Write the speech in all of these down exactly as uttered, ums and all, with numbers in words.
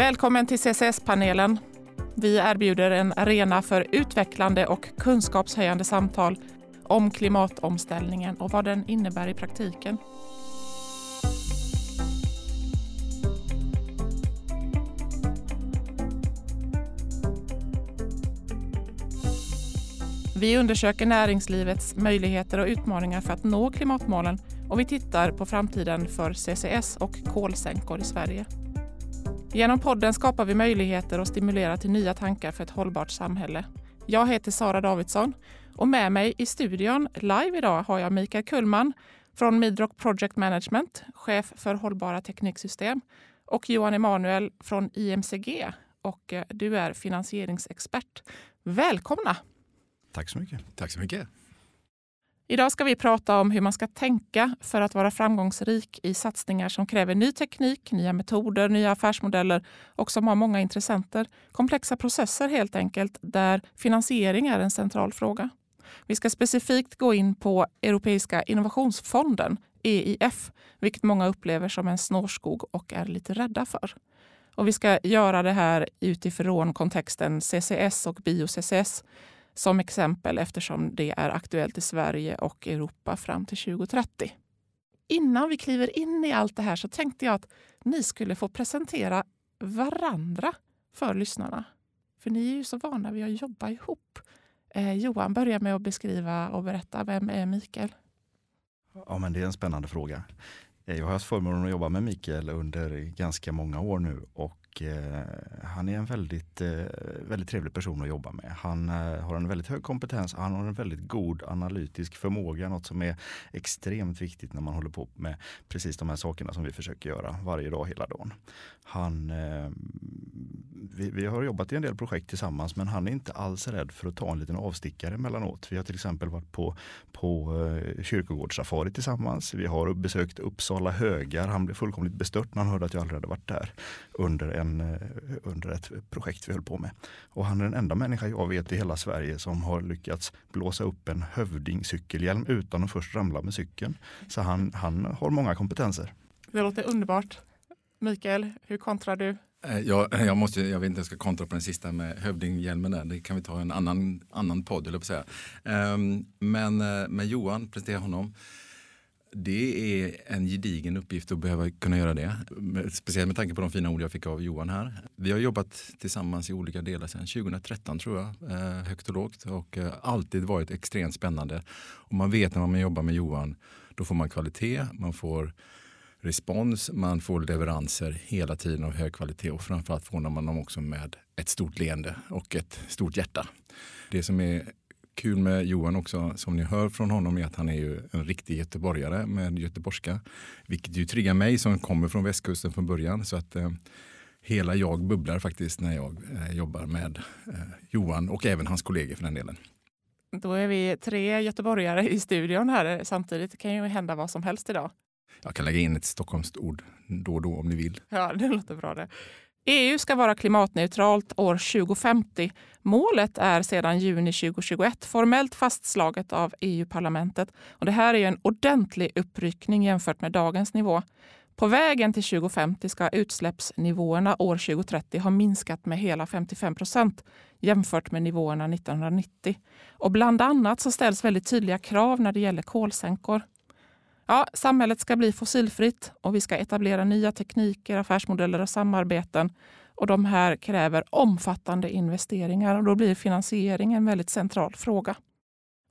Välkommen till C C S-panelen. Vi erbjuder en arena för utvecklande och kunskapshöjande samtal om klimatomställningen och vad den innebär i praktiken. Vi undersöker näringslivets möjligheter och utmaningar för att nå klimatmålen och vi tittar på framtiden för C C S och kolsänkor i Sverige. Genom podden skapar vi möjligheter och stimulerar till nya tankar för ett hållbart samhälle. Jag heter Sara Davidsson och med mig i studion live idag har jag Mikael Kullman från Midroc Project Management, chef för hållbara tekniksystem, och Johan Emanuel från I M C G, och du är finansieringsexpert. Välkomna! Tack så mycket. Tack så mycket. Idag ska vi prata om hur man ska tänka för att vara framgångsrik i satsningar som kräver ny teknik, nya metoder, nya affärsmodeller och som har många intressenter. Komplexa processer helt enkelt, där finansiering är en central fråga. Vi ska specifikt gå in på Europeiska innovationsfonden, E I F, vilket många upplever som en snårskog och är lite rädda för. Och vi ska göra det här utifrån kontexten C C S och BioCCS. Som exempel, eftersom det är aktuellt i Sverige och Europa fram till tjugo trettio. Innan vi kliver in i allt det här så tänkte jag att ni skulle få presentera varandra för lyssnarna. För ni är ju så vana vid att jobba ihop. Eh, Johan, börja med att beskriva och berätta. Vem är Mikael? Ja, men det är en spännande fråga. Jag har haft förmånen att jobba med Mikael under ganska många år nu och han är en väldigt, väldigt trevlig person att jobba med. Han har en väldigt hög kompetens, han har en väldigt god analytisk förmåga, något som är extremt viktigt när man håller på med precis de här sakerna som vi försöker göra varje dag, hela dagen. Han, vi, vi har jobbat i en del projekt tillsammans, men han är inte alls rädd för att ta en liten avstickare mellanåt. Vi har till exempel varit på, på kyrkogårdssafari tillsammans, vi har besökt Uppsala Högar, han blev fullkomligt bestört när han hörde att jag aldrig hade varit där under en under ett projekt vi höll på med. Och han är den enda människa jag vet i hela Sverige som har lyckats blåsa upp en hövdingcykelhjälm utan att först ramla med cykeln. Så han, han har många kompetenser. Det låter underbart. Mikael, hur kontrar du? Jag, jag, måste, jag vet inte om jag ska kontra på den sista med hövdinghjälmen där. Det kan vi ta i en annan, annan podd, eller på säga. Men med Johan, prestera honom. Det är en gedigen uppgift att behöva kunna göra det. Speciellt med tanke på de fina ord jag fick av Johan här. Vi har jobbat tillsammans i olika delar sedan tjugo tretton tror jag. Högt och lågt. Och alltid varit extremt spännande. Och man vet när man jobbar med Johan, då får man kvalitet, man får respons, man får leveranser hela tiden av hög kvalitet. Och framförallt får man dem också med ett stort leende och ett stort hjärta. Det som är kul med Johan också, som ni hör från honom, är att han är ju en riktig göteborgare med göteborska, vilket ju triggar mig som kommer från västkusten från början, så att eh, hela jag bubblar faktiskt när jag eh, jobbar med eh, Johan och även hans kollegor för den delen. Då är vi tre göteborgare i studion här samtidigt, det kan ju hända vad som helst idag. Jag kan lägga in ett stockholmskt ord då och då om ni vill. Ja, det låter bra det. E U ska vara klimatneutralt år tjugo femtio. Målet är sedan juni tjugo tjugoett formellt fastslaget av E U-parlamentet. Och det här är ju en ordentlig uppryckning jämfört med dagens nivå. På vägen till tjugo femtio ska utsläppsnivåerna år tjugo trettio ha minskat med hela femtiofem procent jämfört med nivåerna nittonhundranittio. Och bland annat så ställs väldigt tydliga krav när det gäller kolsänkor. Ja, samhället ska bli fossilfritt och vi ska etablera nya tekniker, affärsmodeller och samarbeten. Och de här kräver omfattande investeringar och då blir finansiering en väldigt central fråga.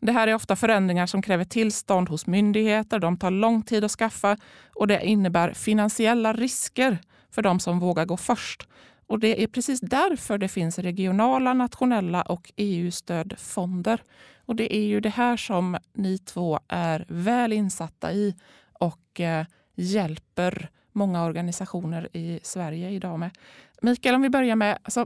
Det här är ofta förändringar som kräver tillstånd hos myndigheter, de tar lång tid att skaffa och det innebär finansiella risker för de som vågar gå först. Och det är precis därför det finns regionala, nationella och E U-stödfonder. Och det är ju det här som ni två är väl insatta i och eh, hjälper många organisationer i Sverige idag med. Mikael, om vi börjar med, alltså,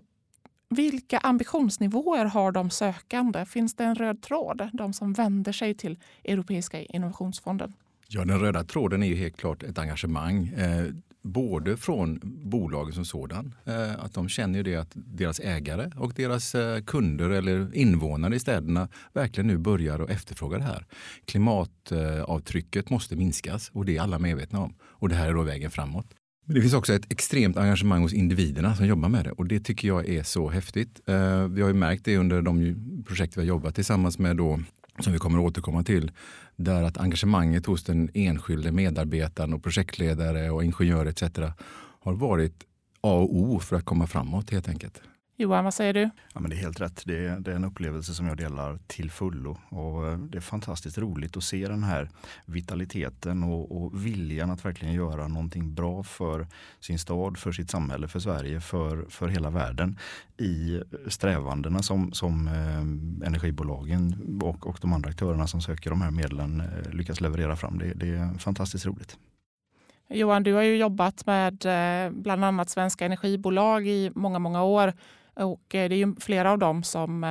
vilka ambitionsnivåer har de sökande? Finns det en röd tråd, de som vänder sig till Europeiska innovationsfonden? Ja, den röda tråden är ju helt klart ett engagemang. Eh, Både från bolagen som sådan, att de känner ju det att deras ägare och deras kunder eller invånare i städerna verkligen nu börjar att efterfråga det här. Klimatavtrycket måste minskas och det är alla medvetna om. Och det här är då vägen framåt. Men det finns också ett extremt engagemang hos individerna som jobbar med det, och det tycker jag är så häftigt. Vi har ju märkt det under de projekt vi har jobbat tillsammans med då, som vi kommer att återkomma till, där att engagemanget hos den enskilde medarbetaren och projektledare och ingenjör et cetera har varit A och O för att komma framåt helt enkelt. Johan, vad säger du? Ja, men det är helt rätt. Det är, det är en upplevelse som jag delar till fullo. Och det är fantastiskt roligt att se den här vitaliteten och, och viljan att verkligen göra någonting bra för sin stad, för sitt samhälle, för Sverige, för, för hela världen i strävandena som, som eh, energibolagen och, och de andra aktörerna som söker de här medlen eh, lyckas leverera fram. Det, det är fantastiskt roligt. Johan, du har ju jobbat med eh, bland annat svenska energibolag i många, många år. Och det är ju flera av dem som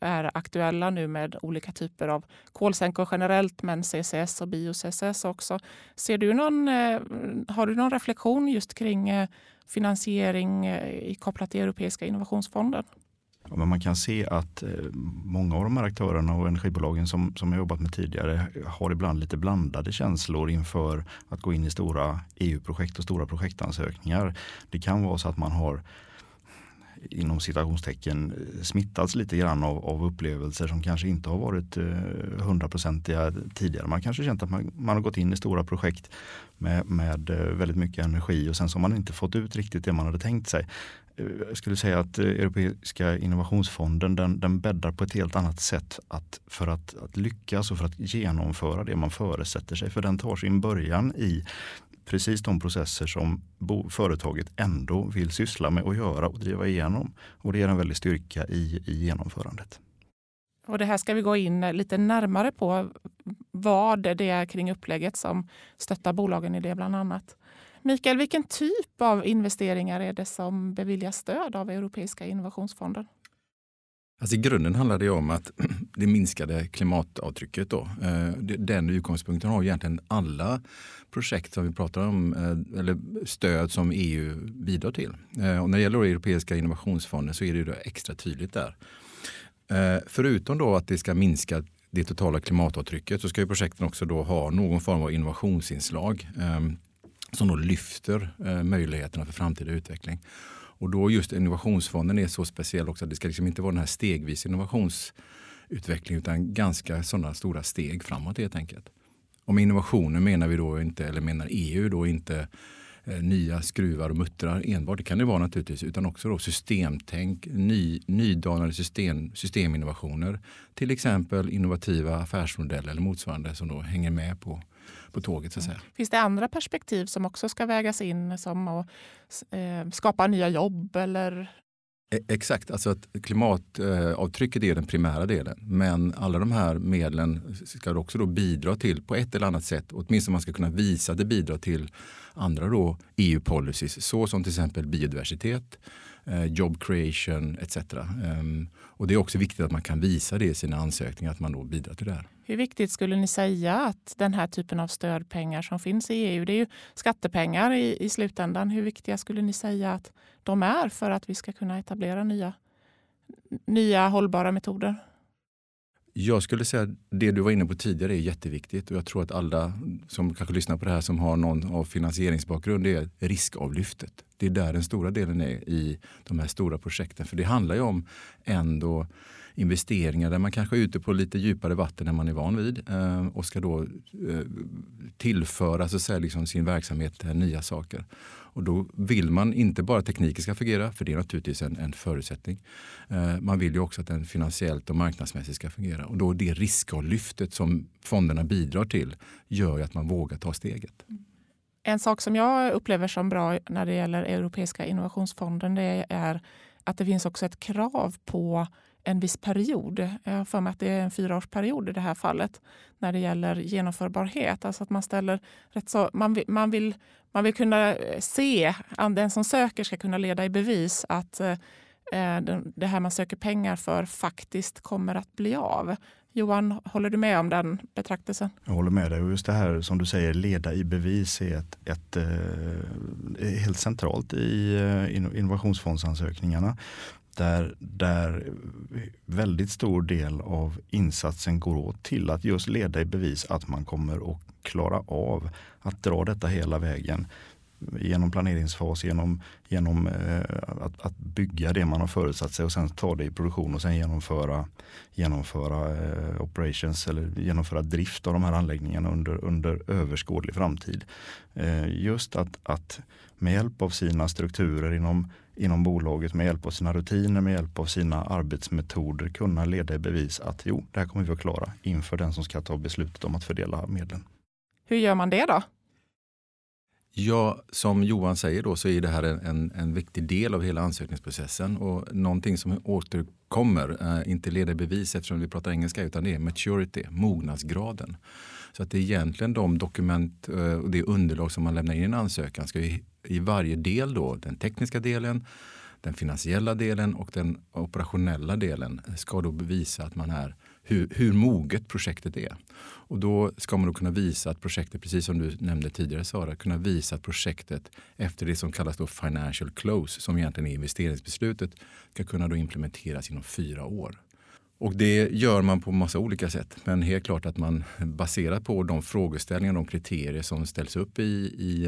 är aktuella nu med olika typer av kolsänkor generellt, men C C S och BioCCS också. Ser du någon, har du någon reflektion just kring finansiering kopplat till Europeiska innovationsfonden? Ja, men man kan se att många av de här aktörerna och energibolagen som, som jag jobbat med tidigare har ibland lite blandade känslor inför att gå in i stora E U-projekt och stora projektansökningar. Det kan vara så att man har inom citationstecken smittats lite grann av, av upplevelser som kanske inte har varit hundraprocentiga tidigare. Man kanske känt att man, man har gått in i stora projekt med, med väldigt mycket energi och sen så har man inte fått ut riktigt det man hade tänkt sig. Jag skulle säga att Europeiska innovationsfonden den, den bäddar på ett helt annat sätt att, för att, att lyckas och för att genomföra det man föresätter sig. För den tar sin början i precis de processer som företaget ändå vill syssla med och göra och driva igenom. Och det är en väldig styrka i, i genomförandet. Och det här ska vi gå in lite närmare på, vad det är kring upplägget som stöttar bolagen i det bland annat. Mikael, vilken typ av investeringar är det som beviljas stöd av Europeiska innovationsfonden? Alltså i grunden handlar det om att det minskade klimatavtrycket då. Den utgångspunkten har egentligen alla projekt som vi pratar om, eller stöd som E U bidrar till. Och när det gäller Europeiska innovationsfonden så är det ju extra tydligt där. Förutom då att det ska minska det totala klimatavtrycket så ska ju projekten också då ha någon form av innovationsinslag som då lyfter möjligheterna för framtida utveckling. Och då just innovationsfonden är så speciell också att det ska liksom inte vara den här stegvis innovationsutveckling utan ganska sådana stora steg framåt helt enkelt. Och med innovationer menar vi då inte, eller menar E U då inte eh, nya skruvar och muttrar enbart, det kan det vara naturligtvis, utan också då systemtänk, ny, nydanade system, systeminnovationer, till exempel innovativa affärsmodeller eller motsvarande som då hänger med på på tåget så att säga. Finns det andra perspektiv som också ska vägas in, som att eh, skapa nya jobb eller? Exakt, alltså att klimatavtrycket är den primära delen, men alla de här medlen ska också då bidra till på ett eller annat sätt, åtminstone man ska kunna visa att det bidrar till andra då E U-policies, så som till exempel biodiversitet, job creation et cetera. Och det är också viktigt att man kan visa det i sina ansökningar, att man då bidrar till det här. Hur viktigt skulle ni säga att den här typen av stödpengar som finns i E U, det är ju skattepengar i, i slutändan, hur viktiga skulle ni säga att de är för att vi ska kunna etablera nya, nya hållbara metoder? Jag skulle säga att det du var inne på tidigare är jätteviktigt, och jag tror att alla som kanske lyssnar på det här som har någon av finansieringsbakgrund, det är riskavlyftet. Det är där den stora delen är i de här stora projekten, för det handlar ju om ändå investeringar där man kanske är ute på lite djupare vatten än man är van vid och ska då tillföra så att säga, liksom sin verksamhet nya saker. Och då vill man inte bara att tekniken ska fungera, för det är naturligtvis en, en förutsättning. Man vill ju också att den finansiellt och marknadsmässigt ska fungera. Och då det riskavlyftet som fonderna bidrar till gör att man vågar ta steget. En sak som jag upplever som bra när det gäller Europeiska innovationsfonden, det är att det finns också ett krav på en viss period. Jag har för mig att det är en fyraårsperiod i det här fallet när det gäller genomförbarhet. Alltså att man ställer rätt så, man vill, man vill, man vill kunna se, den som söker ska kunna leda i bevis att eh, det här man söker pengar för faktiskt kommer att bli av. Johan, håller du med om den betraktelsen? Jag håller med dig, och just det här som du säger, leda i bevis, är ett, ett, ett helt centralt i innovationsfondsansökningarna. Där, där väldigt stor del av insatsen går åt till att just leda i bevis att man kommer att klara av att dra detta hela vägen genom planeringsfas, genom, genom eh, att, att bygga det man har förutsatt sig och sen ta det i produktion och sen genomföra, genomföra eh, operations eller genomföra drift av de här anläggningarna under, under överskådlig framtid. Eh, just att, att med hjälp av sina strukturer inom, inom bolaget, med hjälp av sina rutiner, med hjälp av sina arbetsmetoder kunna leda i bevis att jo, det här kommer vi att klara inför den som ska ta beslutet om att fördela medlen. Hur gör man det då? Ja, som Johan säger då så är det här en, en viktig del av hela ansökningsprocessen och någonting som återkommer, eh, inte leder bevis eftersom vi pratar engelska, utan det är maturity, mognadsgraden. Så att det är egentligen de dokument eh, och det underlag som man lämnar in i en ansökan ska i, i varje del då, den tekniska delen, den finansiella delen och den operationella delen ska då bevisa att man är Hur, hur moget projektet är. Och då ska man då kunna visa att projektet, precis som du nämnde tidigare Sara, kunna visa att projektet efter det som kallas då financial close, som egentligen är investeringsbeslutet, ska kunna då implementeras inom fyra år. Och det gör man på massa olika sätt. Men helt klart att man baserar på de frågeställningar, de kriterier som ställs upp i, i,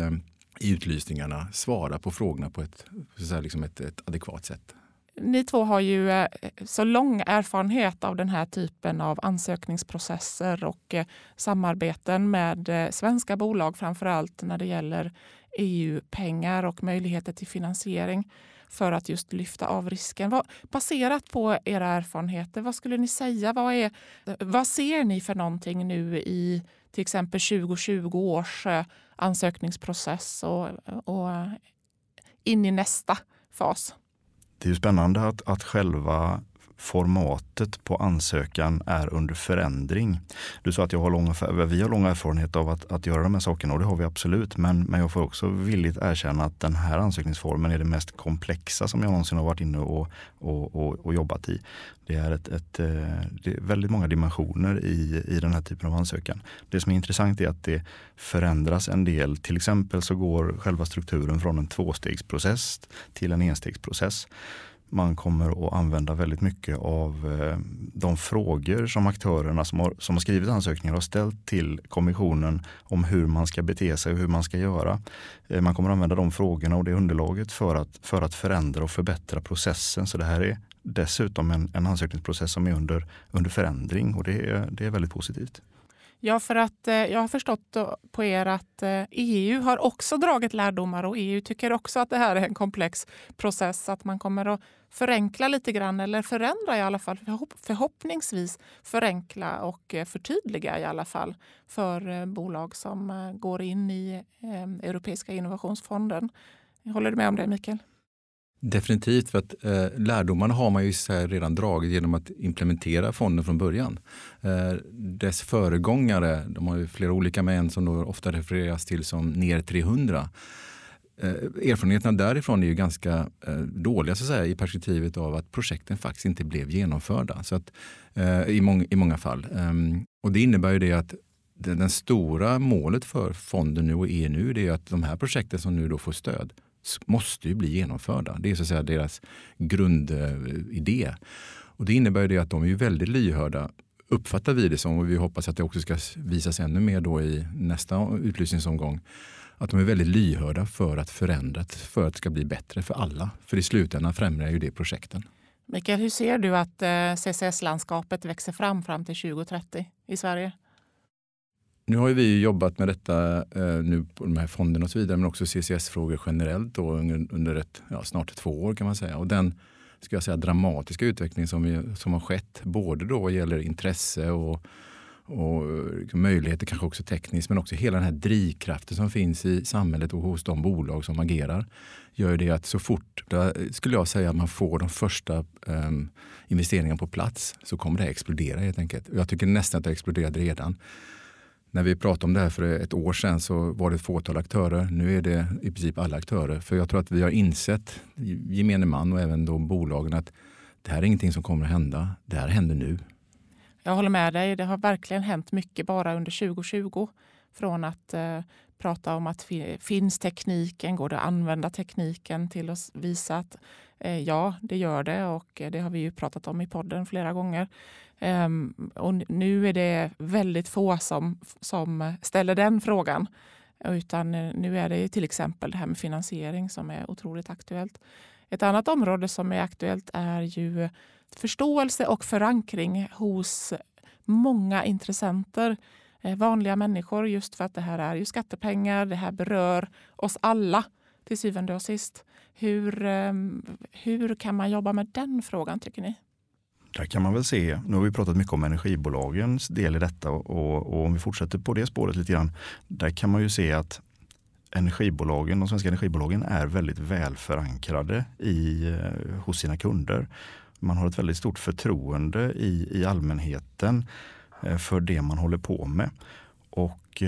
i utlysningarna, svarar på frågorna på ett, så att säga, liksom ett, ett adekvat sätt. Ni två har ju så lång erfarenhet av den här typen av ansökningsprocesser och samarbeten med svenska bolag, framförallt när det gäller E U-pengar och möjligheter till finansiering för att just lyfta av risken. Vad, baserat på era erfarenheter, vad skulle ni säga? Vad, är, vad ser ni för någonting nu i till exempel tjugo tjugo års ansökningsprocess och, och in i nästa fas? Det är ju spännande att, att själva formatet på ansökan är under förändring. Du sa att jag har lång, vi har lång erfarenhet av att, att göra de här sakerna, och det har vi absolut. Men, men jag får också villigt erkänna att den här ansökningsformen är det mest komplexa som jag någonsin har varit inne och, och, och, och jobbat i. Det är, ett, ett, det är väldigt många dimensioner i, i den här typen av ansökan. Det som är intressant är att det förändras en del. Till exempel så går själva strukturen från en tvåstegsprocess till en enstegsprocess. Man kommer att använda väldigt mycket av de frågor som aktörerna som har, som har skrivit ansökningar har ställt till kommissionen om hur man ska bete sig och hur man ska göra. Man kommer att använda de frågorna och det underlaget för att, för att förändra och förbättra processen. Så det här är dessutom en, en ansökningsprocess som är under, under förändring, och det är, det är väldigt positivt. Ja, för att jag har förstått på er att E U har också dragit lärdomar, och E U tycker också att det här är en komplex process, att man kommer att förenkla lite grann, eller förändra i alla fall, förhoppningsvis förenkla och förtydliga i alla fall för bolag som går in i Europeiska innovationsfonden. Håller du med om det, Mikael? Definitivt, för att eh, lärdomarna har man ju så här redan dragit genom att implementera fonden från början. Eh, dess föregångare, de har ju flera olika män som då ofta refereras till som ner trehundra. Eh, erfarenheterna därifrån är ju ganska eh, dåliga så att säga, i perspektivet av att projekten faktiskt inte blev genomförda så att, eh, i, mång- i många fall. Eh, och det innebär ju det att den, den stora målet för fonden nu och E U nu, det är ju att de här projekten som nu då får stöd måste ju bli genomförda. Det är så att säga deras grundidé. Och det innebär ju det att de är ju väldigt lyhörda, uppfattar vi det som, och vi hoppas att det också ska visas ännu mer då i nästa utlysningsomgång, att de är väldigt lyhörda för att förändra, för att det ska bli bättre för alla. För i slutändan främjar ju det projekten. Mikael, hur ser du att C C S-landskapet växer fram fram till tjugo trettio i Sverige? Nu har ju vi jobbat med detta eh, nu på de här fonderna och så vidare, men också C C S-frågor generellt då, under, under ett, ja, snart två år kan man säga. Och den, ska jag säga, dramatiska utveckling som, som har skett både då vad gäller intresse och, och möjligheter kanske också tekniskt, men också hela den här drivkraften som finns i samhället och hos de bolag som agerar, gör ju det att så fort, skulle jag säga, att man får de första eh, investeringarna på plats, så kommer det här explodera helt enkelt. Jag tycker nästan att det exploderat redan. När vi pratade om det här för ett år sedan så var det ett fåtal aktörer. Nu är det i princip alla aktörer. För jag tror att vi har insett, gemene man och även de bolagen, att det här är ingenting som kommer att hända. Det här händer nu. Jag håller med dig. Det har verkligen hänt mycket bara under tjugo tjugo. Från att eh, prata om att finns tekniken, går det att använda tekniken, till att visa att eh, ja, det gör det, och det har vi ju pratat om i podden flera gånger. Um, och nu är det väldigt få som, som ställer den frågan. Utan nu är det ju till exempel det här med finansiering som är otroligt aktuellt. Ett annat område som är aktuellt är ju förståelse och förankring hos många intressenter. Vanliga människor, just för att det här är ju skattepengar, det här berör oss alla till syvende och sist. Hur, hur kan man jobba med den frågan tycker ni? Där kan man väl se, nu har vi pratat mycket om energibolagens del i detta och, och om vi fortsätter på det spåret lite grann, där kan man ju se att energibolagen, de svenska energibolagen är väldigt väl förankrade i, hos sina kunder. Man har ett väldigt stort förtroende i, i allmänheten för det man håller på med. Och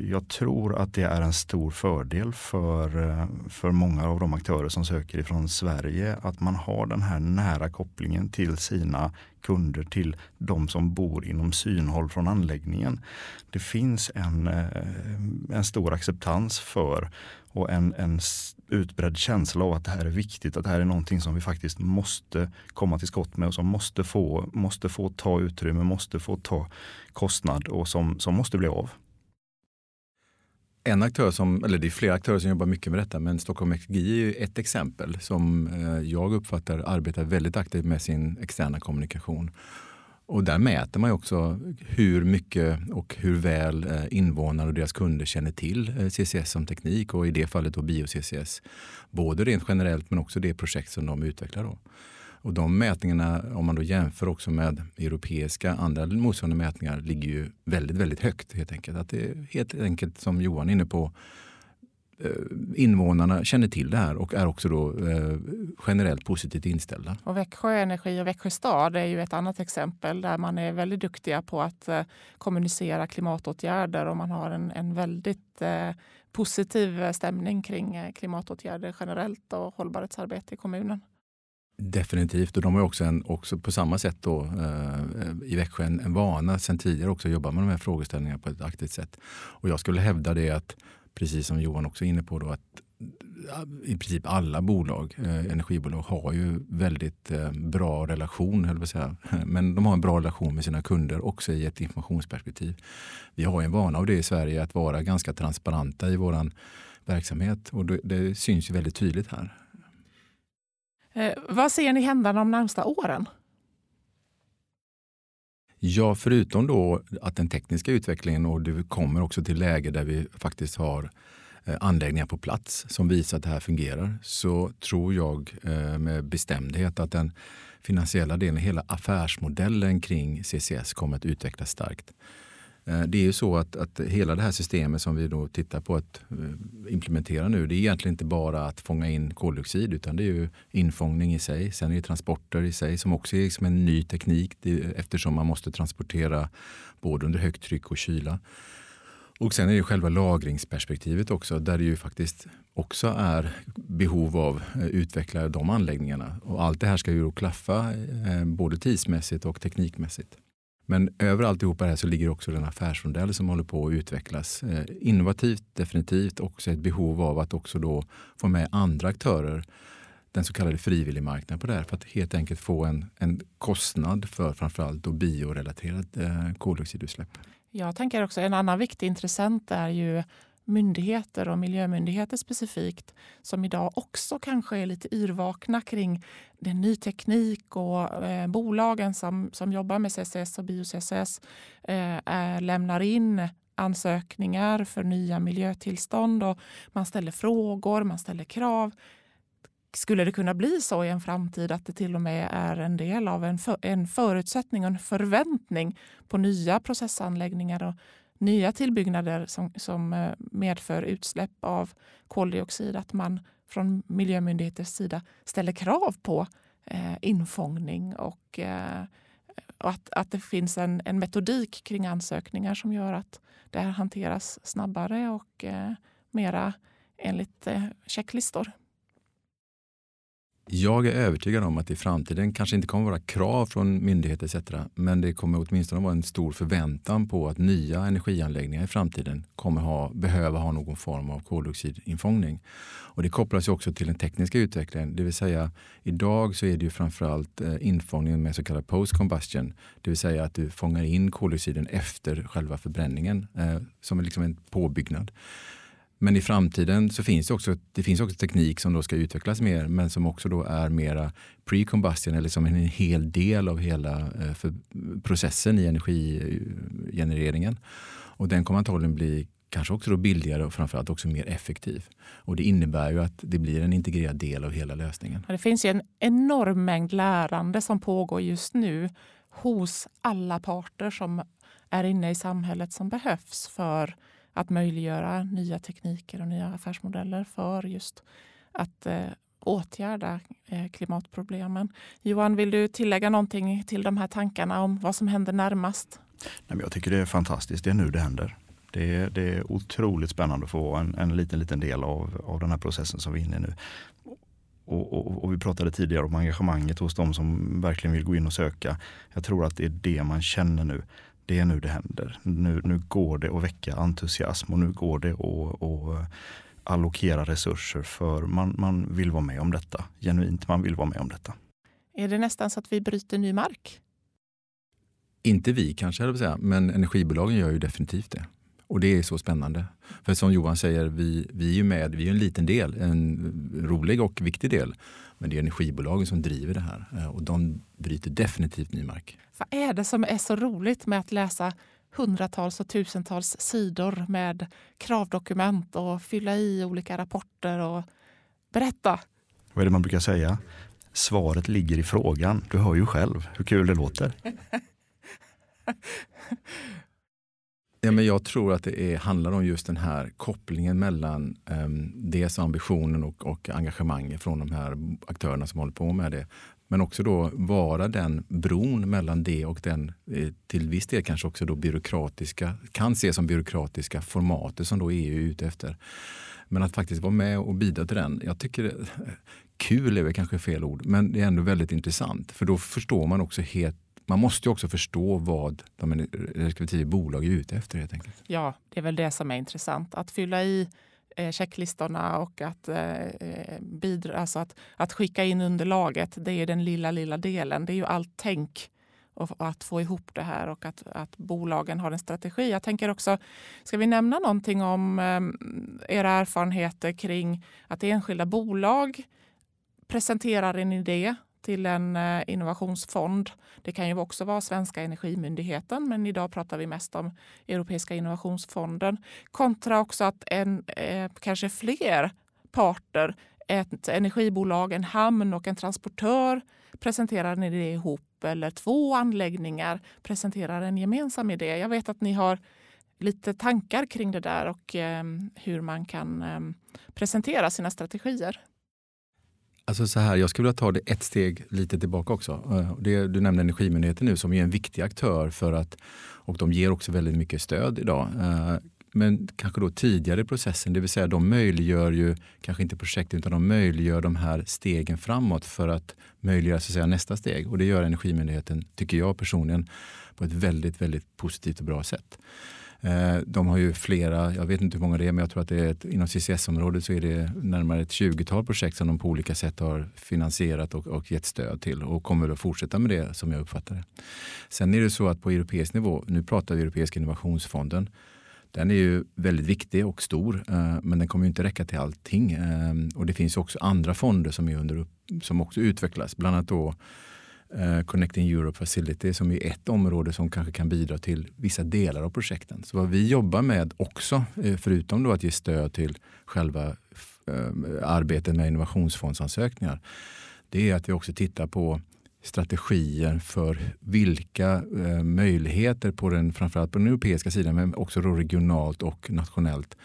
jag tror att det är en stor fördel för, för många av de aktörer som söker ifrån Sverige att man har den här nära kopplingen till sina kunder, till de som bor inom synhåll från anläggningen. Det finns en, en stor acceptans för och en, en utbredd känsla av att det här är viktigt, att det här är någonting som vi faktiskt måste komma till skott med och som måste få, måste få ta utrymme, måste få ta kostnad och som, som måste bli av. En aktör som, eller det är flera aktörer som jobbar mycket med detta, men Stockholm Exergi är ju ett exempel som jag uppfattar arbetar väldigt aktivt med sin externa kommunikation. Och där mäter man ju också hur mycket och hur väl invånare och deras kunder känner till C C S som teknik och i det fallet då bio C C S. Både rent generellt men också det projekt som de utvecklar då. Och de mätningarna, om man då jämför också med europeiska, andra motsvarande mätningar, ligger ju väldigt, väldigt högt helt enkelt. Att det är helt enkelt, som Johan är inne på, invånarna känner till det här och är också då eh, generellt positivt inställda. Och Växjö Energi och Växjö stad är ju ett annat exempel där man är väldigt duktiga på att eh, kommunicera klimatåtgärder och man har en, en väldigt eh, positiv stämning kring eh, klimatåtgärder generellt och hållbarhetsarbete i kommunen. Definitivt, och de har också, en, också på samma sätt då, eh, i Växjö en, en vana sedan tidigare också jobbar med de här frågeställningarna på ett aktivt sätt. Och jag skulle hävda det att precis som Johan också är inne på då, att i princip alla bolag, eh, energibolag, har ju väldigt eh, bra relation, höll jag på att säga. Men de har en bra relation med sina kunder också i ett informationsperspektiv. Vi har ju en vana av det i Sverige att vara ganska transparenta i vår verksamhet och det, det syns ju väldigt tydligt här. Eh, vad ser ni hända de närmsta åren? Ja, förutom då att den tekniska utvecklingen, och du kommer också till läge där vi faktiskt har anläggningar på plats som visar att det här fungerar, så tror jag med bestämdhet att den finansiella delen, hela affärsmodellen kring C C S kommer att utvecklas starkt. Det är ju så att, att hela det här systemet som vi då tittar på att implementera nu, det är egentligen inte bara att fånga in koldioxid utan det är ju infångning i sig. Sen är det transporter i sig som också är liksom en ny teknik eftersom man måste transportera både under högt tryck och kyla. Och sen är det själva lagringsperspektivet också där det ju faktiskt också är behov av att utveckla de anläggningarna. Och allt det här ska ju då klaffa både tidsmässigt och teknikmässigt. Men över alltihopa här så ligger också den affärsmodell som håller på att utvecklas. Innovativt definitivt, också ett behov av att också då få med andra aktörer, den så kallade frivilligmarknaden på det här, för att helt enkelt få en, en kostnad för framförallt biorelaterat eh, koldioxidutsläpp. Jag tänker också en annan viktig intressent är ju myndigheter och miljömyndigheter specifikt som idag också kanske är lite yrvakna kring den ny teknik och eh, bolagen som, som jobbar med C C S och bio C C S eh, är, lämnar in ansökningar för nya miljötillstånd och man ställer frågor, man ställer krav. Skulle det kunna bli så i en framtid att det till och med är en del av en, för, en förutsättning och en förväntning på nya processanläggningar och nya tillbyggnader som, som medför utsläpp av koldioxid, att man från miljömyndigheters sida ställer krav på eh, infångning och, eh, och att, att det finns en, en metodik kring ansökningar som gör att det här hanteras snabbare och eh, mera enligt eh, checklistor. Jag är övertygad om att i framtiden kanske inte kommer vara krav från myndigheter et cetera. Men det kommer åtminstone vara en stor förväntan på att nya energianläggningar i framtiden kommer ha, behöva ha någon form av koldioxidinfångning. Och det kopplas ju också till den tekniska utvecklingen. Det vill säga idag så är det ju framförallt infångningen med så kallad post-combustion. Det vill säga att du fångar in koldioxiden efter själva förbränningen eh, som är liksom en påbyggnad. Men i framtiden så finns det också, det finns också teknik som då ska utvecklas mer, men som också då är mera pre-combustion, eller som en hel del av hela för processen i energigenereringen. Och den kommer antagligen bli kanske också då billigare och framförallt också mer effektiv. Och det innebär ju att det blir en integrerad del av hela lösningen. Det finns ju en enorm mängd lärande som pågår just nu hos alla parter som är inne i samhället, som behövs för att möjliggöra nya tekniker och nya affärsmodeller för just att eh, åtgärda eh, klimatproblemen. Johan, vill du tillägga någonting till de här tankarna om vad som händer närmast? Nej, men jag tycker det är fantastiskt. Det är nu det händer. Det är, det är otroligt spännande att få vara en, en liten, liten del av, av den här processen som vi är inne i nu. Och, och, och vi pratade tidigare om engagemanget hos de som verkligen vill gå in och söka. Jag tror att det är det man känner nu. Det är nu det händer. Nu, nu går det att väcka entusiasm, och nu går det att, att allokera resurser, för man, man vill vara med om detta. Genuint, man vill vara med om detta. Är det nästan så att vi bryter ny mark? Inte vi kanske, jag vill säga, men energibolagen gör ju definitivt det. Och det är så spännande. För som Johan säger, vi, vi är ju med, vi är en liten del, en rolig och viktig del. Men det är energibolagen som driver det här. Och de bryter definitivt ny mark. Vad är det som är så roligt med att läsa hundratals och tusentals sidor med kravdokument och fylla i olika rapporter och berätta? Vad är det man brukar säga? Svaret ligger i frågan. Du hör ju själv hur kul det låter. Ja, men jag tror att det är, handlar om just den här kopplingen mellan eh, dels ambitionen och, och engagemanget från de här aktörerna som håller på med det. Men också då vara den bron mellan det och den eh, till viss del kanske också då byråkratiska, kan ses som byråkratiska formater som då E U är ute efter. Men att faktiskt vara med och bidra till den, jag tycker det, kul är väl kanske fel ord, men det är ändå väldigt intressant. För då förstår man också helt. Man måste ju också förstå vad de respektive bolag är ute efter, helt enkelt. Ja, det är väl det som är intressant. Att fylla i eh, checklistorna och att, eh, bidra, alltså att, att skicka in underlaget, det är den lilla, lilla delen. Det är ju allt tänk och, och att få ihop det här, och att, att bolagen har en strategi. Jag tänker också, ska vi nämna någonting om eh, era erfarenheter kring att enskilda bolag presenterar en idé till en innovationsfond. Det kan ju också vara Svenska Energimyndigheten, men idag pratar vi mest om Europeiska innovationsfonden. Kontra också att en, eh, kanske fler parter, ett energibolag, en hamn och en transportör presenterar en idé ihop, eller två anläggningar presenterar en gemensam idé. Jag vet att ni har lite tankar kring det där och eh, hur man kan eh, presentera sina strategier. Alltså så här, jag skulle vilja ta det ett steg lite tillbaka också. Det, du nämnde Energimyndigheten nu, som är en viktig aktör för att, och de ger också väldigt mycket stöd idag. Men kanske då tidigare i processen, det vill säga de möjliggör ju, kanske inte projekt utan de möjliggör de här stegen framåt för att möjliggöra så att säga nästa steg. Och det gör Energimyndigheten, tycker jag personligen, på ett väldigt, väldigt positivt och bra sätt. De har ju flera, jag vet inte hur många det är, men jag tror att det är ett, inom C C S-området så är det närmare ett tjugotal projekt som de på olika sätt har finansierat och, och gett stöd till, och kommer att fortsätta med det som jag uppfattar det. Sen är det så att på europeisk nivå, nu pratar vi Europeiska innovationsfonden, den är ju väldigt viktig och stor, men den kommer ju inte räcka till allting. Och det finns också andra fonder som, är under, som också utvecklas, bland annat då Connecting Europe Facility, som är ett område som kanske kan bidra till vissa delar av projekten. Så vad vi jobbar med också, förutom då att ge stöd till själva arbetet med innovationsfondsansökningar, det är att vi också tittar på strategier för vilka möjligheter på den, framförallt på den europeiska sidan, men också regionalt och nationellt,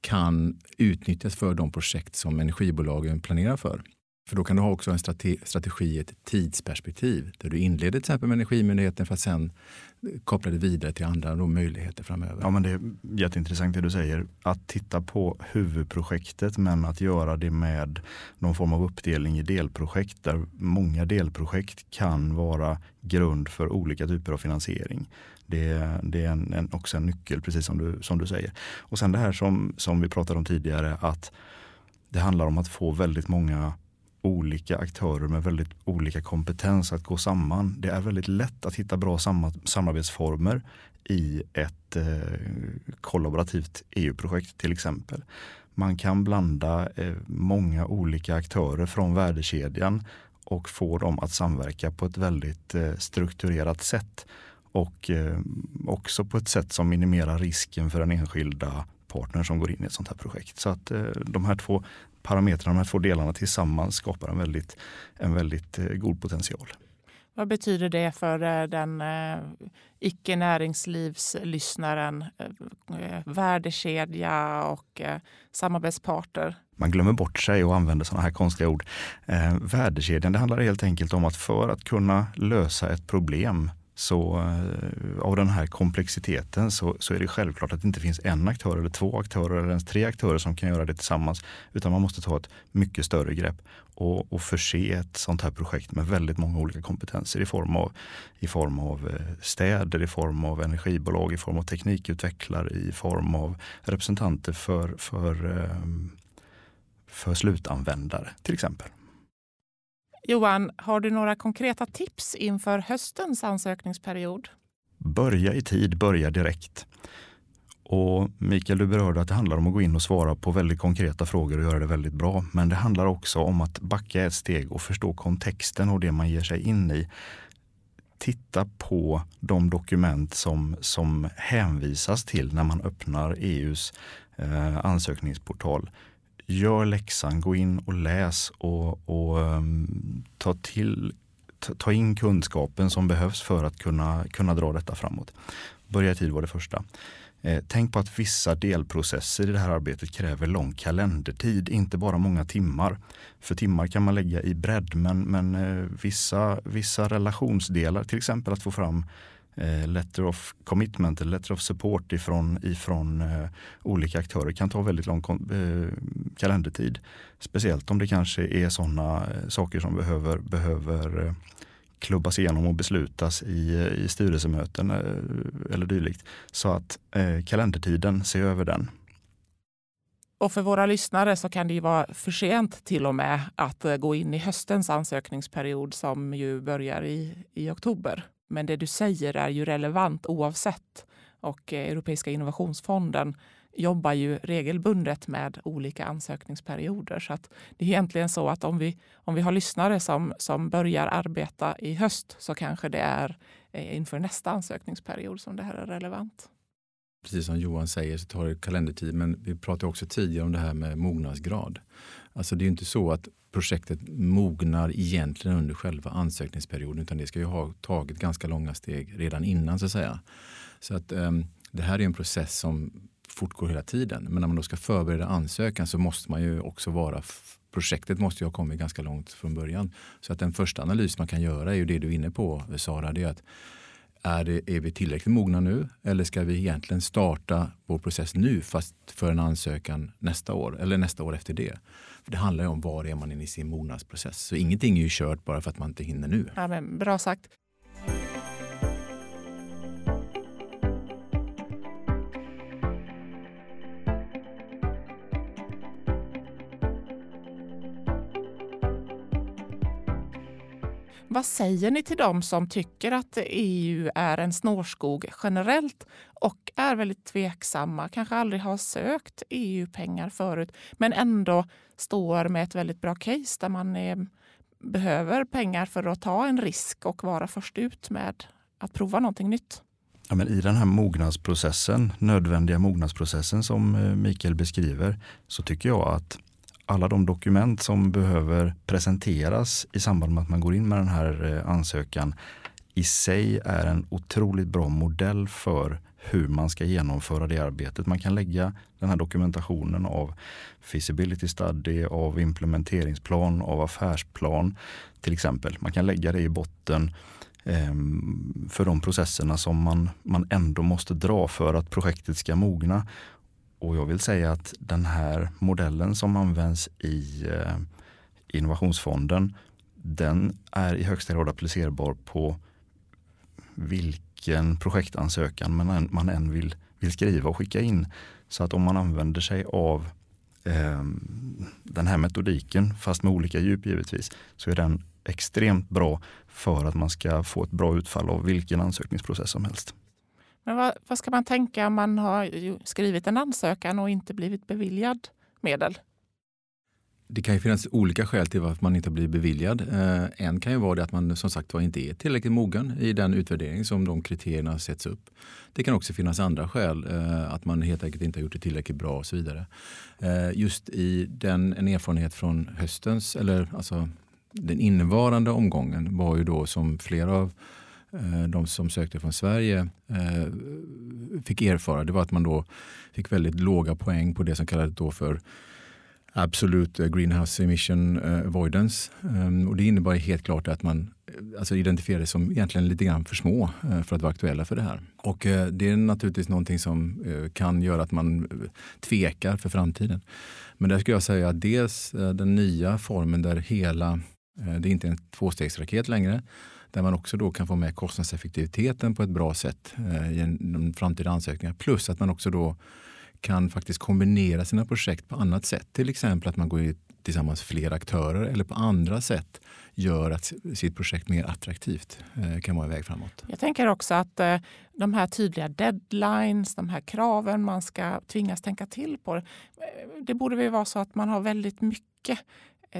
kan utnyttjas för de projekt som energibolagen planerar för. För då kan du ha också en strategi i ett tidsperspektiv där du inleder till exempel med Energimyndigheten för att sen koppla det vidare till andra möjligheter framöver. Ja, men det är jätteintressant det du säger. Att titta på huvudprojektet, men att göra det med någon form av uppdelning i delprojekt, där många delprojekt kan vara grund för olika typer av finansiering. Det, det är en, en, också en nyckel, precis som du, som du säger. Och sen det här som, som vi pratade om tidigare, att det handlar om att få väldigt många olika aktörer med väldigt olika kompetens att gå samman. Det är väldigt lätt att hitta bra samarbetsformer i ett eh, kollaborativt E U-projekt till exempel. Man kan blanda eh, många olika aktörer från värdekedjan och få dem att samverka på ett väldigt eh, strukturerat sätt. Och eh, också på ett sätt som minimerar risken för den enskilda partner som går in i ett sånt här projekt. Så att eh, de här två parametrarna, de här två delarna tillsammans skapar en väldigt, en väldigt eh, god potential. Vad betyder det för den icke-näringslivslyssnaren, värdekedja och samarbetsparter? Man glömmer bort sig och använder sådana här konstiga ord. Värdekedjan, det handlar helt enkelt om att för att kunna lösa ett problem så av den här komplexiteten så, så är det självklart att det inte finns en aktör eller två aktörer eller ens tre aktörer som kan göra det tillsammans, utan man måste ta ett mycket större grepp och, och förse ett sånt här projekt med väldigt många olika kompetenser i form av, i form av städer, i form av energibolag, i form av teknikutvecklare, i form av representanter för, för, för slutanvändare till exempel. Johan, har du några konkreta tips inför höstens ansökningsperiod? Börja i tid, börja direkt. Och Mikael, du berörde att det handlar om att gå in och svara på väldigt konkreta frågor och göra det väldigt bra. Men det handlar också om att backa ett steg och förstå kontexten och det man ger sig in i. Titta på de dokument som, som hänvisas till när man öppnar E U:s eh, ansökningsportal. Gör läxan, gå in och läs och, och um, ta, till, ta, ta in kunskapen som behövs för att kunna, kunna dra detta framåt. Börja i tid var det första. Eh, tänk på att vissa delprocesser i det här arbetet kräver lång kalendertid, inte bara många timmar. För timmar kan man lägga i bredd, men, men eh, vissa, vissa relationsdelar, till exempel att få fram letter of commitment eller letter of support ifrån, ifrån eh, olika aktörer kan ta väldigt lång kon- eh, kalendertid. Speciellt om det kanske är sådana eh, saker som behöver, behöver eh, klubbas igenom och beslutas i, i styrelsemöten eh, eller dylikt. Så att eh, kalendertiden, se över den. Och för våra lyssnare så kan det ju vara för sent till och med att gå in i höstens ansökningsperiod som ju börjar i, i oktober. Men det du säger är ju relevant oavsett, och Europeiska innovationsfonden jobbar ju regelbundet med olika ansökningsperioder. Så att det är egentligen så att om vi, om vi har lyssnare som, som börjar arbeta i höst så kanske det är inför nästa ansökningsperiod som det här är relevant. Precis som Johan säger så tar det kalendertid, men vi pratade också tidigare om det här med mognadsgrad. Alltså det är ju inte så att projektet mognar egentligen under själva ansökningsperioden, utan det ska ju ha tagit ganska långa steg redan innan så att säga. Så att um, det här är en process som fortgår hela tiden. Men när man då ska förbereda ansökan så måste man ju också vara, f- projektet måste ju ha kommit ganska långt från början. Så att den första analys man kan göra är ju det du är inne på, Sara, det är att Är, det, är vi tillräckligt mogna nu, eller ska vi egentligen starta vår process nu fast för en ansökan nästa år eller nästa år efter det? För det handlar ju om var är man inne i sin mognadsprocess. Så ingenting är ju kört bara för att man inte hinner nu. Ja, men bra sagt. Vad säger ni till dem som tycker att E U är en snårskog generellt och är väldigt tveksamma, kanske aldrig har sökt E U-pengar förut men ändå står med ett väldigt bra case där man eh, behöver pengar för att ta en risk och vara först ut med att prova någonting nytt? Ja, men i den här mognadsprocessen, nödvändiga mognadsprocessen som Mikael beskriver, så tycker jag att alla de dokument som behöver presenteras i samband med att man går in med den här ansökan i sig är en otroligt bra modell för hur man ska genomföra det arbetet. Man kan lägga den här dokumentationen av feasibility study, av implementeringsplan, av affärsplan till exempel. Man kan lägga det i botten för de processerna som man, man ändå måste dra för att projektet ska mogna. Och jag vill säga att den här modellen som används i eh, innovationsfonden, den är i högsta grad applicerbar på vilken projektansökan man än, man än vill, vill skriva och skicka in. Så att om man använder sig av eh, den här metodiken, fast med olika djup givetvis, så är den extremt bra för att man ska få ett bra utfall av vilken ansökningsprocess som helst. Men vad, vad ska man tänka om man har skrivit en ansökan och inte blivit beviljad medel? Det kan ju finnas olika skäl till varför man inte har blivit beviljad. Eh, en kan ju vara det att man som sagt var inte är tillräckligt mogen i den utvärdering som de kriterierna sätts upp. Det kan också finnas andra skäl, eh, att man helt enkelt inte har gjort det tillräckligt bra och så vidare. Eh, just i den, en erfarenhet från höstens, eller alltså den innevarande omgången var ju då som flera av de som sökte från Sverige fick erfara, det var att man då fick väldigt låga poäng på det som kallades då för absolute greenhouse emission avoidance, och det innebar helt klart att man alltså identifierades som egentligen lite grann för små för att vara aktuella för det här. Och det är naturligtvis någonting som kan göra att man tvekar för framtiden. Men där skulle jag säga att dels den nya formen där hela, det är inte en tvåstegsraket längre, där man också då kan få med kostnadseffektiviteten på ett bra sätt eh, genom framtida ansökningar. Plus att man också då kan faktiskt kombinera sina projekt på annat sätt. Till exempel att man går i tillsammans fler aktörer eller på andra sätt gör att sitt projekt mer attraktivt eh, kan vara en väg framåt. Jag tänker också att eh, de här tydliga deadlines, de här kraven man ska tvingas tänka till på. Det borde väl vara så att man har väldigt mycket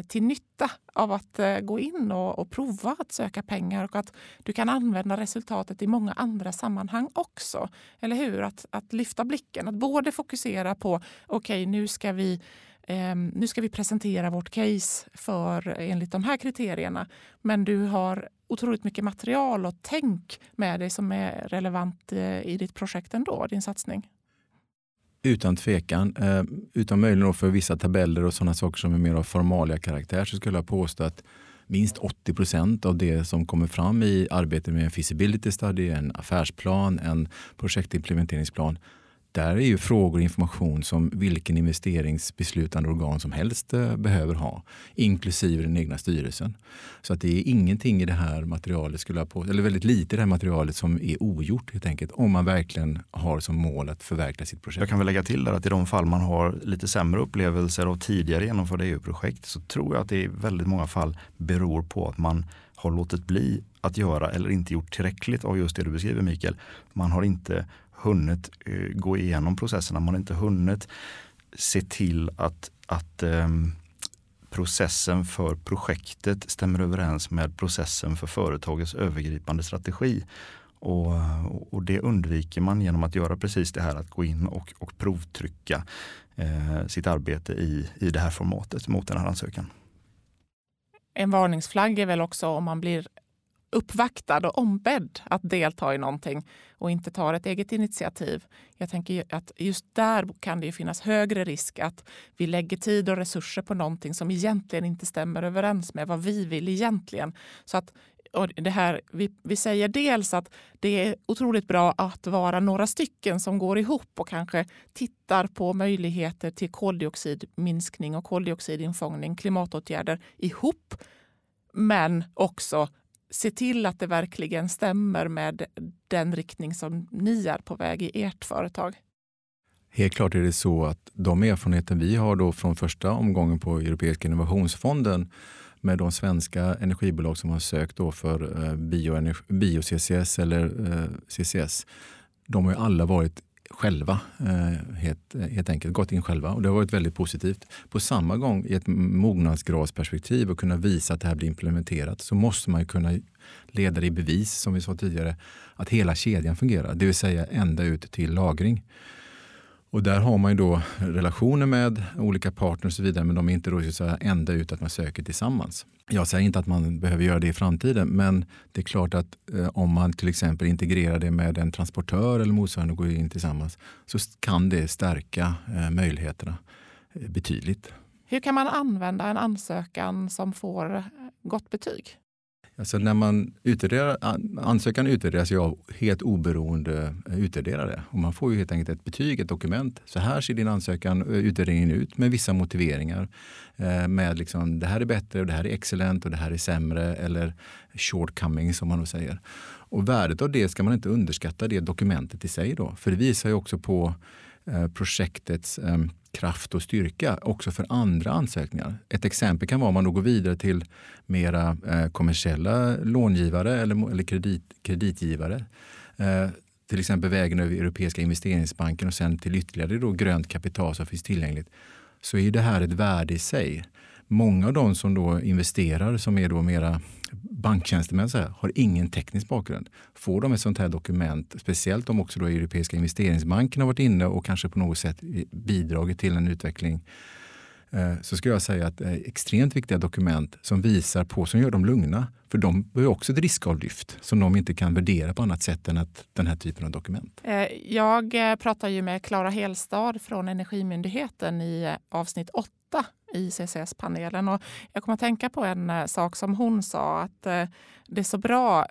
till nytta av att gå in och, och prova att söka pengar, och att du kan använda resultatet i många andra sammanhang också. Eller hur? Att, att lyfta blicken, att både fokusera på okej, nu ska vi eh, nu ska vi presentera vårt case för enligt de här kriterierna, men du har otroligt mycket material och tänk med dig som är relevant i ditt projekt ändå, din satsning. Utan tvekan, utan möjligen för vissa tabeller och sådana saker som är mer av formalia karaktär, så skulle jag påstå att minst åttio procent av det som kommer fram i arbetet med en feasibility study, en affärsplan, en projektimplementeringsplan, där är ju frågor och information som vilken investeringsbeslutande organ som helst behöver ha, inklusive den egna styrelsen. Så att det är ingenting i det här materialet, skulle jag på, eller väldigt lite i det här materialet som är ogjort helt enkelt, om man verkligen har som mål att förverkliga sitt projekt. Jag kan väl lägga till där att i de fall man har lite sämre upplevelser av tidigare genomförda E U-projekt, så tror jag att det i väldigt många fall beror på att man har låtit bli att göra eller inte gjort tillräckligt av just det du beskriver, Mikael. Man har inte hunnit gå igenom processerna. Man har inte hunnit se till att, att eh, processen för projektet stämmer överens med processen för företagets övergripande strategi. Och, och det undviker man genom att göra precis det här, att gå in och, och provtrycka eh, sitt arbete i, i det här formatet mot den här ansökan. En varningsflagg är väl också om man blir uppvaktad och ombedd att delta i någonting och inte tar ett eget initiativ. Jag tänker att just där kan det ju finnas högre risk att vi lägger tid och resurser på någonting som egentligen inte stämmer överens med vad vi vill egentligen. Så att, och det här, vi, vi säger dels att det är otroligt bra att vara några stycken som går ihop och kanske tittar på möjligheter till koldioxidminskning och koldioxidinfångning, klimatåtgärder ihop, men också se till att det verkligen stämmer med den riktning som ni är på väg i ert företag. Helt klart är det så att de erfarenheter vi har då från första omgången på Europeiska innovationsfonden med de svenska energibolag som har sökt då för bio C C S eller C C S, de har ju alla varit själva, helt, helt enkelt gått in själva, och det har varit väldigt positivt. På samma gång, i ett mognadsgradsperspektiv och kunna visa att det här blir implementerat, så måste man ju kunna leda det i bevis, som vi sa tidigare, att hela kedjan fungerar, det vill säga ända ut till lagring. Och där har man ju då relationer med olika partners och så vidare, men de är inte då så här ända ut att man söker tillsammans. Jag säger inte att man behöver göra det i framtiden, men det är klart att eh, om man till exempel integrerar det med en transportör eller motsvarande och går in tillsammans, så kan det stärka eh, möjligheterna eh, betydligt. Hur kan man använda en ansökan som får gott betyg? Alltså när man utvärderar, ansökan utvärderas ju av helt oberoende utvärderare. Och man får ju helt enkelt ett betyg, ett dokument. Så här ser din ansökan, utvärderingen ut med vissa motiveringar. Med liksom, det här är bättre och det här är excellent och det här är sämre. Eller shortcoming som man då säger. Och värdet av det ska man inte underskatta, det dokumentet i sig då. För det visar ju också på projektets kraft och styrka också för andra ansökningar. Ett exempel kan vara om man då går vidare till mera eh, kommersiella långivare eller, eller kredit, kreditgivare. Eh, till exempel vägen över Europeiska investeringsbanken och sen till ytterligare då grönt kapital som finns tillgängligt, så är det här ett värde i sig. Många av de som då investerar, som är då mera banktjänstemän så här, har ingen teknisk bakgrund. Får de ett sånt här dokument, speciellt om också då Europeiska investeringsbanken har varit inne och kanske på något sätt bidragit till en utveckling, så skulle jag säga att det är extremt viktiga dokument som visar på, som gör dem lugna. För de har ju också ett riskavlyft som de inte kan värdera på annat sätt än att den här typen av dokument. Jag pratar ju med Klara Helstad från Energimyndigheten i avsnitt åtta i C C S-panelen, och jag kommer att tänka på en sak som hon sa, att det är så bra,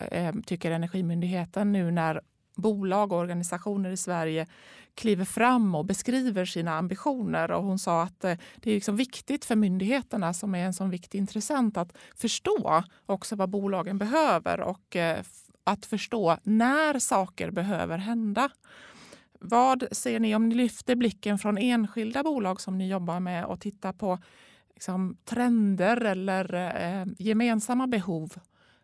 tycker Energimyndigheten, nu när bolag och organisationer i Sverige kliver fram och beskriver sina ambitioner. Och hon sa att det är liksom viktigt för myndigheterna, som är en sån viktig intressent, att förstå också vad bolagen behöver och att förstå när saker behöver hända. Vad ser ni om ni lyfter blicken från enskilda bolag som ni jobbar med och tittar på liksom trender eller eh, gemensamma behov?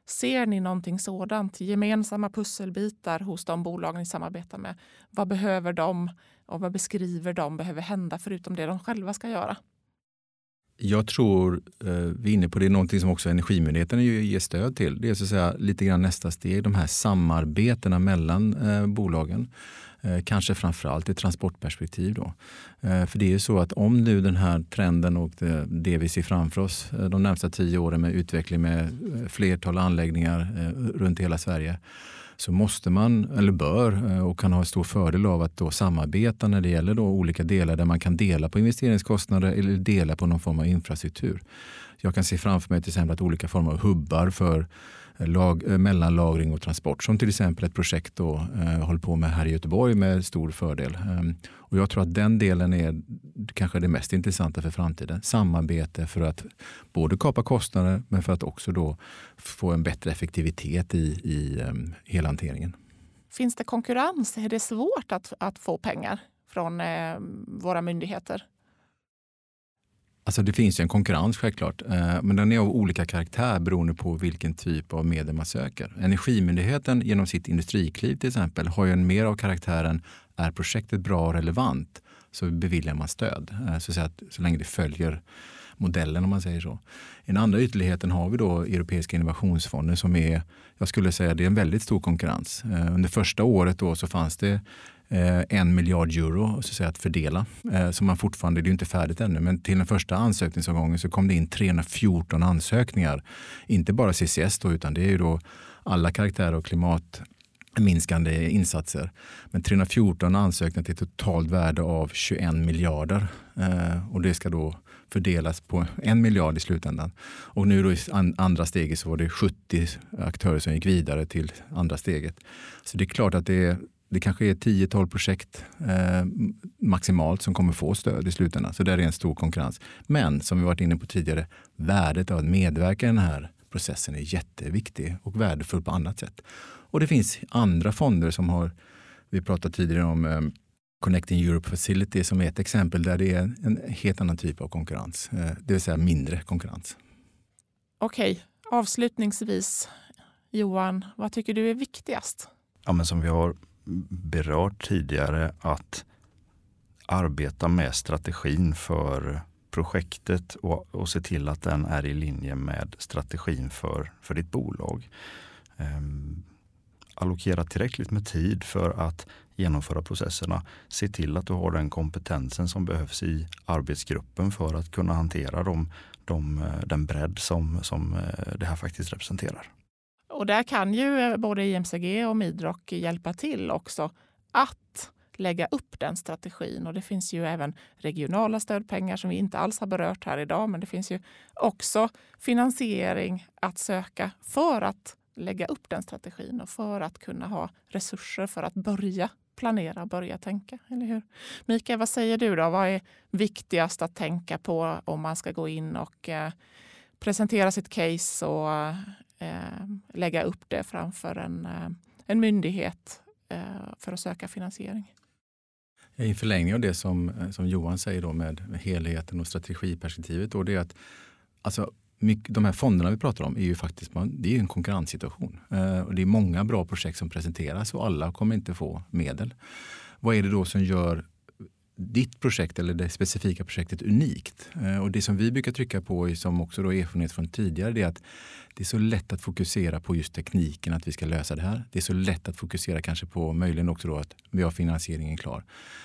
Ser ni någonting sådant? Gemensamma pusselbitar hos de bolagen ni samarbetar med. Vad behöver de och vad beskriver de behöver hända förutom det de själva ska göra? Jag tror eh, vi är inne på det, någonting som också Energimyndigheten ger stöd till. Det är så att säga lite grann nästa steg, de här samarbetena mellan eh, bolagen. Eh, kanske framförallt i transportperspektiv då. Eh, för det är ju så att om nu den här trenden och det, det vi ser framför oss eh, de närmsta tio åren med utveckling med eh, flertal anläggningar eh, runt hela Sverige, så måste man, eller bör och kan ha stor fördel av att då samarbeta när det gäller då olika delar där man kan dela på investeringskostnader eller dela på någon form av infrastruktur. Jag kan se framför mig till exempel att olika former av hubbar för lag, mellanlagring och transport, som till exempel ett projekt då, eh, håller på med här i Göteborg med stor fördel. Ehm, och jag tror att den delen är kanske det mest intressanta för framtiden. Samarbete för att både kapa kostnader men för att också då få en bättre effektivitet i, i eh, hela hanteringen. Finns det konkurrens? Är det svårt att, att få pengar från eh, våra myndigheter? Alltså det finns ju en konkurrens självklart, men den är av olika karaktär beroende på vilken typ av medel man söker. Energimyndigheten genom sitt industrikliv till exempel har ju en mer av karaktären, är projektet bra och relevant så beviljar man stöd, så att så länge det följer modellen om man säger så. I den andra ytterligheten har vi då Europeiska innovationsfonden som är, jag skulle säga det är en väldigt stor konkurrens. Under första året då så fanns det en miljard euro så att fördela, som man fortfarande, det är ju inte färdigt ännu, men till den första ansökningsomgången så kom det in trehundrafjorton ansökningar, inte bara C C S då, utan det är ju då alla karaktärer och klimatminskande insatser, men trehundrafjorton ansökningar till totalt värde av tjugoen miljarder, och det ska då fördelas på en miljard i slutändan. Och nu då i andra steget så var det sjuttio aktörer som gick vidare till andra steget. Så det är klart att det är Det kanske är tio till tolv projekt eh, maximalt som kommer få stöd i slutändan. Så där är en stor konkurrens. Men som vi varit inne på tidigare, värdet av att medverka i den här processen är jätteviktig och värdefull på annat sätt. Och det finns andra fonder som har, vi pratade tidigare om eh, Connecting Europe Facility som är ett exempel där det är en, en helt annan typ av konkurrens. Eh, det vill säga mindre konkurrens. Okej, okay. Avslutningsvis Johan, vad tycker du är viktigast? Ja, men som vi har berört tidigare, att arbeta med strategin för projektet och, och se till att den är i linje med strategin för, för ditt bolag. Ehm, allokera tillräckligt med tid för att genomföra processerna. Se till att du har den kompetensen som behövs i arbetsgruppen för att kunna hantera de, de, den bredd som, som det här faktiskt representerar. Och där kan ju både I M C G och Midroc hjälpa till också att lägga upp den strategin. Och det finns ju även regionala stödpengar som vi inte alls har berört här idag. Men det finns ju också finansiering att söka för att lägga upp den strategin och för att kunna ha resurser för att börja planera och börja tänka. Eller hur? Mikael, vad säger du då? Vad är viktigast att tänka på om man ska gå in och eh, presentera sitt case och lägga upp det framför en, en myndighet för att söka finansiering? I förlängning av det som, som Johan säger då med helheten och strategiperspektivet, då, det är att alltså, mycket, de här fonderna vi pratar om är ju faktiskt det är en konkurrenssituation. Eh, och det är många bra projekt som presenteras och alla kommer inte få medel. Vad är det då som gör ditt projekt eller det specifika projektet unikt? Eh, och det som vi brukar trycka på, som också då erfarenhet från tidigare, det är att det är så lätt att fokusera på just tekniken att vi ska lösa det här. Det är så lätt att fokusera kanske på möjligen också då att vi har finansieringen klar.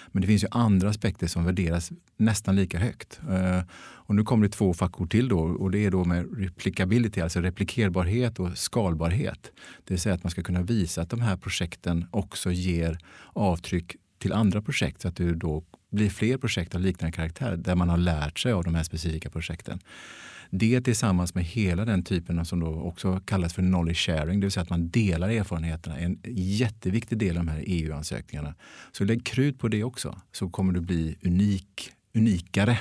Men det finns ju andra aspekter som värderas nästan lika högt. Eh, och nu kommer det två fackord till då, och det är då med replikability, alltså replikerbarhet och skalbarhet. Det vill säga att man ska kunna visa att de här projekten också ger avtryck till andra projekt så att du då blir fler projekt av liknande karaktär där man har lärt sig av de här specifika projekten. Det tillsammans med hela den typen som då också kallas för knowledge sharing, det vill säga att man delar erfarenheterna, är en jätteviktig del av de här E U-ansökningarna. Så lägg krut på det också, så kommer du bli unik, unikare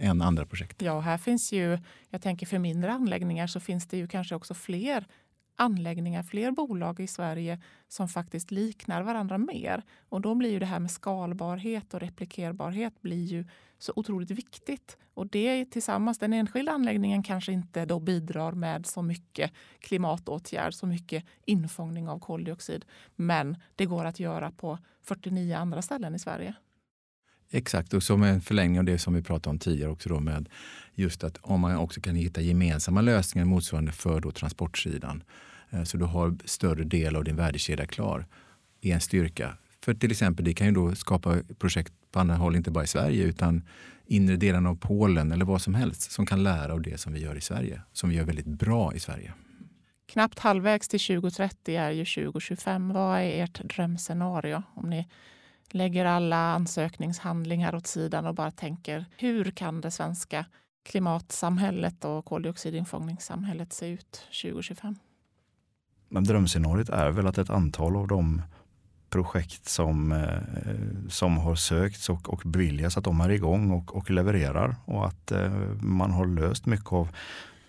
än andra projekt. Ja, här finns ju, jag tänker för mindre anläggningar så finns det ju kanske också fler anläggningar, fler bolag i Sverige som faktiskt liknar varandra mer. Och då blir ju det här med skalbarhet och replikerbarhet blir ju så otroligt viktigt. Och det tillsammans, den enskilda anläggningen kanske inte då bidrar med så mycket klimatåtgärd, så mycket infångning av koldioxid. Men det går att göra på fyrtionio andra ställen i Sverige. Exakt, och som en förlängning av det som vi pratade om tidigare också då med just att om man också kan hitta gemensamma lösningar motsvarande för då transportsidan så du har större del av din värdekedja klar i en styrka. För till exempel det kan ju då skapa projekt på andra håll, inte bara i Sverige utan inre delen av Polen eller vad som helst som kan lära av det som vi gör i Sverige, som vi gör väldigt bra i Sverige. Knappt halvvägs till tjugo trettio är ju tjugo tjugofem. Vad är ert drömscenario om ni lägger alla ansökningshandlingar åt sidan och bara tänker hur kan det svenska klimatsamhället och koldioxidinfångningssamhället se ut tjugo tjugofem? Men drömscenariot är väl att ett antal av de projekt som, som har sökts och, och beviljas att de är igång och, och levererar och att man har löst mycket av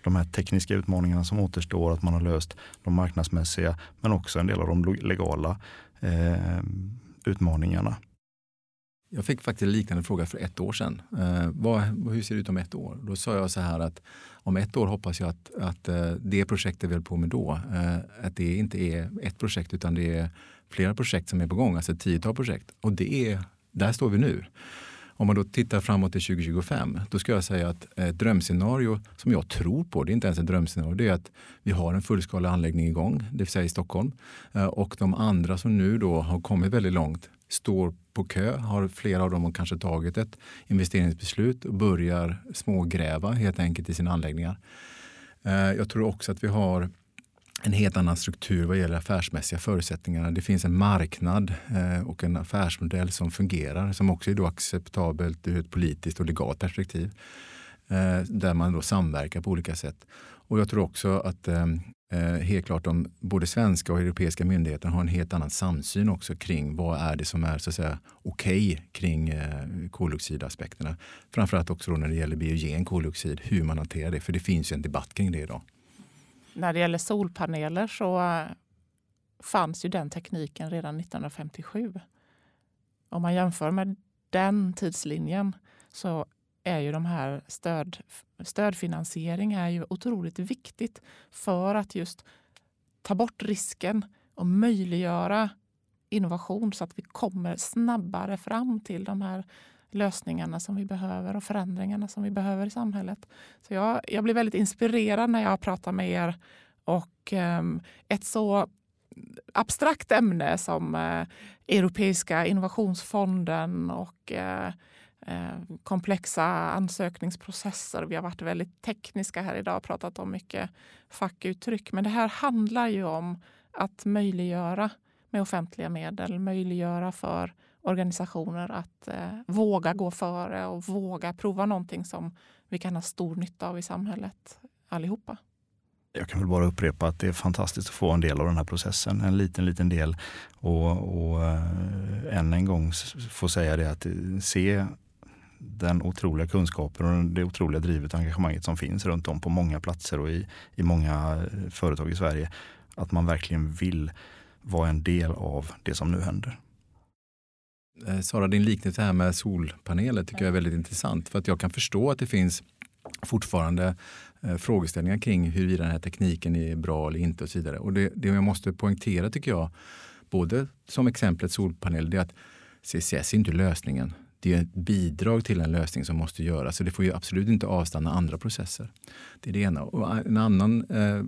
de här tekniska utmaningarna som återstår, att man har löst de marknadsmässiga men också en del av de legala eh, utmaningarna. Jag fick faktiskt en liknande fråga för ett år sedan. Eh, vad, hur ser det ut om ett år? Då sa jag så här att om ett år hoppas jag att, att det projektet vi höll på med då, eh, att det inte är ett projekt utan det är flera projekt som är på gång, alltså ett tiotal projekt. Och det är, där står vi nu. Om man då tittar framåt till tjugo tjugofem, då ska jag säga att ett drömscenario som jag tror på, det är inte ens ett drömscenario, det är att vi har en fullskalig anläggning igång, det vill säga i Stockholm. Och de andra som nu då har kommit väldigt långt står på kö, har flera av dem kanske tagit ett investeringsbeslut och börjar smågräva helt enkelt i sina anläggningar. Jag tror också att vi har en helt annan struktur vad gäller affärsmässiga förutsättningar. Det finns en marknad och en affärsmodell som fungerar som också är då acceptabelt ur ett politiskt och legalt perspektiv där man då samverkar på olika sätt. Och jag tror också att helt klart om både svenska och europeiska myndigheter har en helt annan samsyn också kring vad är det som är så att säga okej okay kring koldioxidaspekterna. Framförallt också då när det gäller biogen koldioxid, hur man hanterar det, för det finns ju en debatt kring det idag. När det gäller solpaneler så fanns ju den tekniken redan nitton femtiosju. Om man jämför med den tidslinjen så är ju de här stöd, stödfinansiering är ju otroligt viktigt för att just ta bort risken och möjliggöra innovation så att vi kommer snabbare fram till de här lösningarna som vi behöver och förändringarna som vi behöver i samhället. Så jag, jag blir väldigt inspirerad när jag pratar med er och eh, ett så abstrakt ämne som eh, Europeiska innovationsfonden och eh, eh, komplexa ansökningsprocesser. Vi har varit väldigt tekniska här idag och pratat om mycket fackuttryck. Men det här handlar ju om att möjliggöra med offentliga medel, möjliggöra för organisationer att eh, våga gå före och våga prova någonting som vi kan ha stor nytta av i samhället allihopa. Jag kan väl bara upprepa att det är fantastiskt att få en del av den här processen, en liten, liten del. Och, och äh, än en gång får säga det att se den otroliga kunskapen och det otroliga drivet och engagemanget som finns runt om på många platser och i, i många företag i Sverige. Att man verkligen vill vara en del av det som nu händer. Sara, din liknelse här med solpaneler tycker jag är väldigt intressant för att jag kan förstå att det finns fortfarande eh, frågeställningar kring huruvida den här tekniken är bra eller inte och så vidare. Och det, det jag måste poängtera tycker jag, både som exemplet solpanel, det är att C C S är inte lösningen. Det är ett bidrag till en lösning som måste göras. Så det får ju absolut inte avstanna andra processer. Det är det ena. Och en annan eh,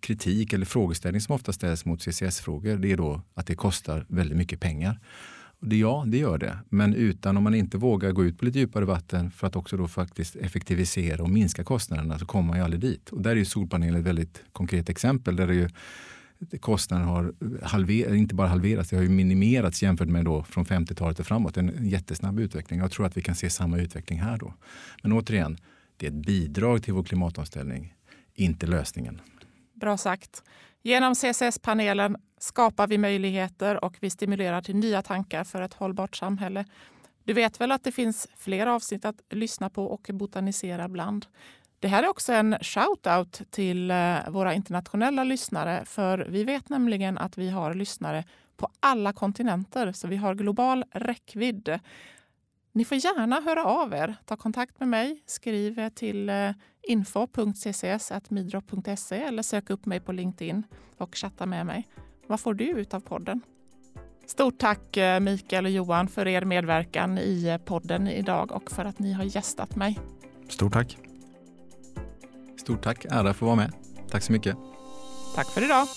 kritik eller frågeställning som ofta ställs mot C C S-frågor, det är då att det kostar väldigt mycket pengar. Och det, ja, det gör det. Men utan om man inte vågar gå ut på lite djupare vatten för att också då faktiskt effektivisera och minska kostnaderna, så kommer man ju aldrig dit. Och där är ju solpanelen ett väldigt konkret exempel där det ju kostnaden har halver, inte bara halverats, det har ju minimerats jämfört med då från femtiotalet och framåt. En jättesnabb utveckling. Jag tror att vi kan se samma utveckling här då. Men återigen, det är ett bidrag till vår klimatomställning, inte lösningen. Bra sagt. Genom C C S-panelen skapar vi möjligheter och vi stimulerar till nya tankar för ett hållbart samhälle. Du vet väl att det finns flera avsnitt att lyssna på och botanisera bland. Det här är också en shout-out till våra internationella lyssnare, för vi vet nämligen att vi har lyssnare på alla kontinenter, så vi har global räckvidd. Ni får gärna höra av er, ta kontakt med mig, skriv till info punkt c c s snabel-a midroc punkt se eller sök upp mig på LinkedIn och chatta med mig. Vad får du ut av podden? Stort tack Mikael och Johan för er medverkan i podden idag och för att ni har gästat mig. Stort tack. Stort tack, ära för att vara med. Tack så mycket. Tack för idag.